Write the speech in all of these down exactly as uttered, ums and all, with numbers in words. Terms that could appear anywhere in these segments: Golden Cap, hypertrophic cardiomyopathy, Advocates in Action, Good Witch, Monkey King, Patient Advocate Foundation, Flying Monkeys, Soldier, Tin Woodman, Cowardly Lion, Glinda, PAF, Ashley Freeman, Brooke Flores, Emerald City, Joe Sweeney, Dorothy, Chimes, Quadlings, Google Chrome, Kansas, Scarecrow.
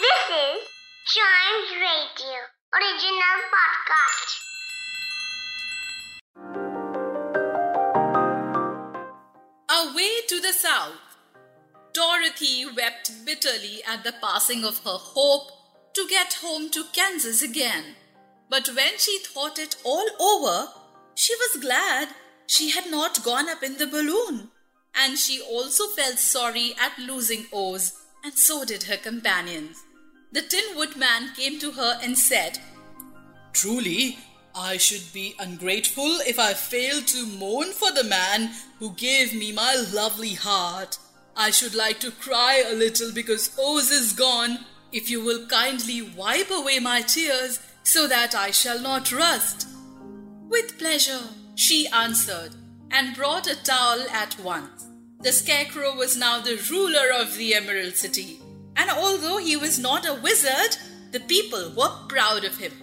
This is Chimes Radio, original podcast. Away to the south, Dorothy wept bitterly at the passing of her hope to get home to Kansas again. But when she thought it all over, she was glad she had not gone up in the balloon, and she also felt sorry at losing Oz, and so did her companions. The Tin Woodman came to her and said, "Truly, I should be ungrateful if I failed to mourn for the man who gave me my lovely heart. I should like to cry a little because Oz is gone, if you will kindly wipe away my tears so that I shall not rust." "With pleasure," she answered, and brought a towel at once. The Scarecrow was now the ruler of the Emerald City, and although he was not a wizard, the people were proud of him.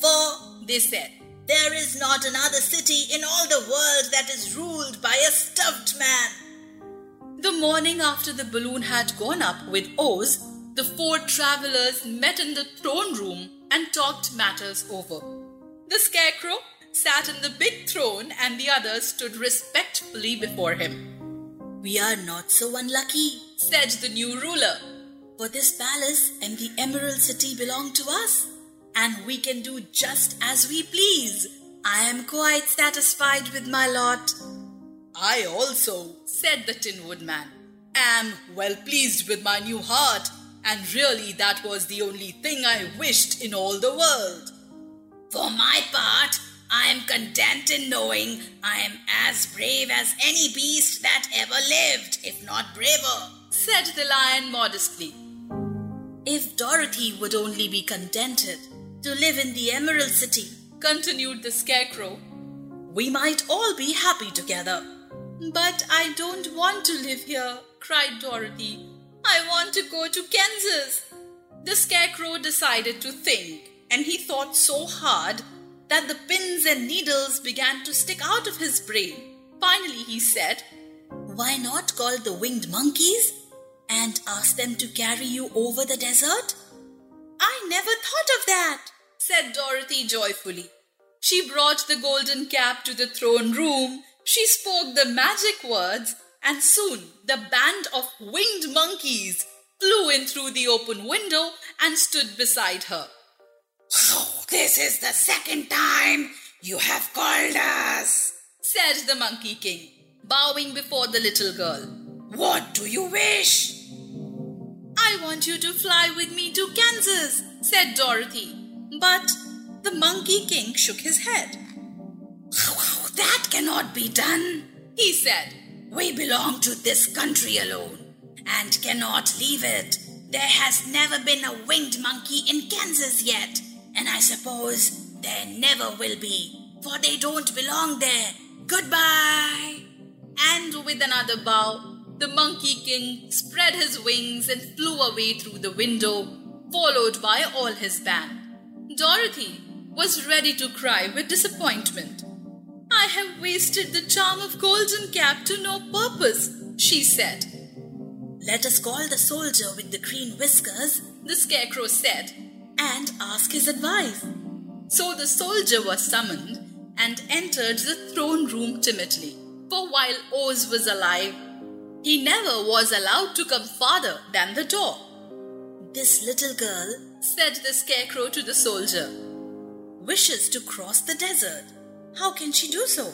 "For," they said, "there is not another city in all the world that is ruled by a stuffed man." The morning after the balloon had gone up with Oz, the four travelers met in the throne room and talked matters over. The Scarecrow sat in the big throne and the others stood respectfully before him. "We are not so unlucky," said the new ruler, "for this palace and the Emerald City belong to us, and we can do just as we please. I am quite satisfied with my lot." "I also," said the Tin Woodman, "am well pleased with my new heart, and really that was the only thing I wished in all the world." "For my part, I am content in knowing I am as brave as any beast that ever lived, if not braver," said the lion modestly. "If Dorothy would only be contented to live in the Emerald City," continued the Scarecrow, "we might all be happy together." "But I don't want to live here," cried Dorothy. "I want to go to Kansas." The Scarecrow decided to think, and he thought so hard that the pins and needles began to stick out of his brain. Finally he said, "Why not call the winged monkeys and ask them to carry you over the desert?" "I never thought of that," said Dorothy joyfully. She brought the golden cap to the throne room, she spoke the magic words, and soon the band of winged monkeys flew in through the open window and stood beside her. "So this is the second time you have called us," said the Monkey King, bowing before the little girl. "What do you wish?" "I want you to fly with me to Kansas," said Dorothy. But the Monkey King shook his head. "That cannot be done," he said. "We belong to this country alone and cannot leave it. There has never been a winged monkey in Kansas yet, and I suppose there never will be, for they don't belong there. Goodbye." And with another bow, the Monkey King spread his wings and flew away through the window, followed by all his band. Dorothy was ready to cry with disappointment. "I have wasted the charm of Golden Cap to no purpose," she said. "Let us call the soldier with the green whiskers," the Scarecrow said, "and ask his advice." So the soldier was summoned and entered the throne room timidly, for while Oz was alive, he never was allowed to come farther than the door. "This little girl," said the Scarecrow to the soldier, "wishes to cross the desert. How can she do so?"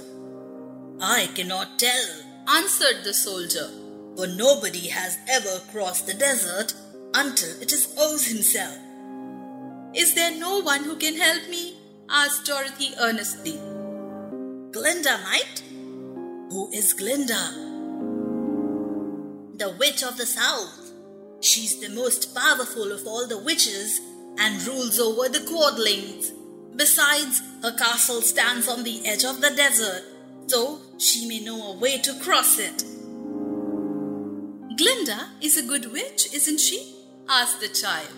"I cannot tell," answered the soldier, "for nobody has ever crossed the desert until it is Oz himself." "Is there no one who can help me?" asked Dorothy earnestly. "Glinda might." "Who is Glinda?" "The witch of the south. She's the most powerful of all the witches and rules over the Quadlings. Besides, her castle stands on the edge of the desert, so she may know a way to cross it." "Glinda is a good witch, isn't she?" asked the child.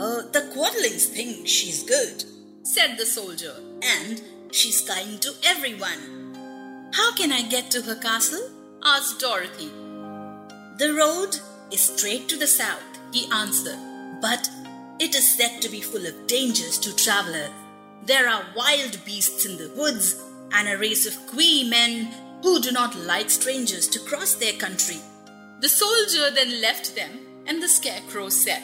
Uh, the Quadlings think she's good," said the soldier, "and she's kind to everyone." "How can I get to her castle?" asked Dorothy. "The road is straight to the south," he answered, "but it is said to be full of dangers to travelers. There are wild beasts in the woods and a race of queer men who do not like strangers to cross their country." The soldier then left them, and the Scarecrow said,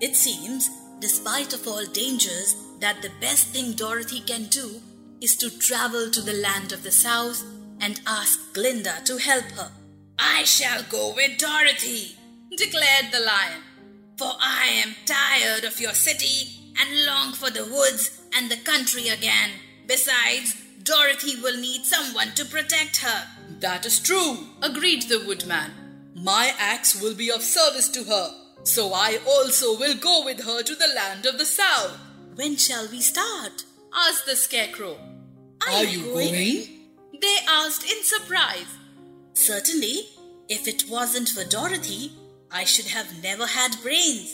"It seems, despite of all dangers, that the best thing Dorothy can do is to travel to the land of the south and ask Glinda to help her." "I shall go with Dorothy," declared the lion, "for I am tired of your city and long for the woods and the country again. Besides, Dorothy will need someone to protect her." "That is true," agreed the woodman. "My axe will be of service to her. So I also will go with her to the land of the south." "When shall we start?" asked the Scarecrow. Are, Are you going? going? They asked in surprise. "Certainly. If it wasn't for Dorothy, I should have never had brains."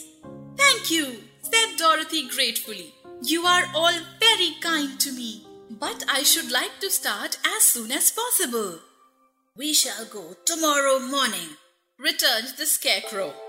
"Thank you," said Dorothy gratefully. "You are all very kind to me, but I should like to start as soon as possible." "We shall go tomorrow morning," returned the Scarecrow.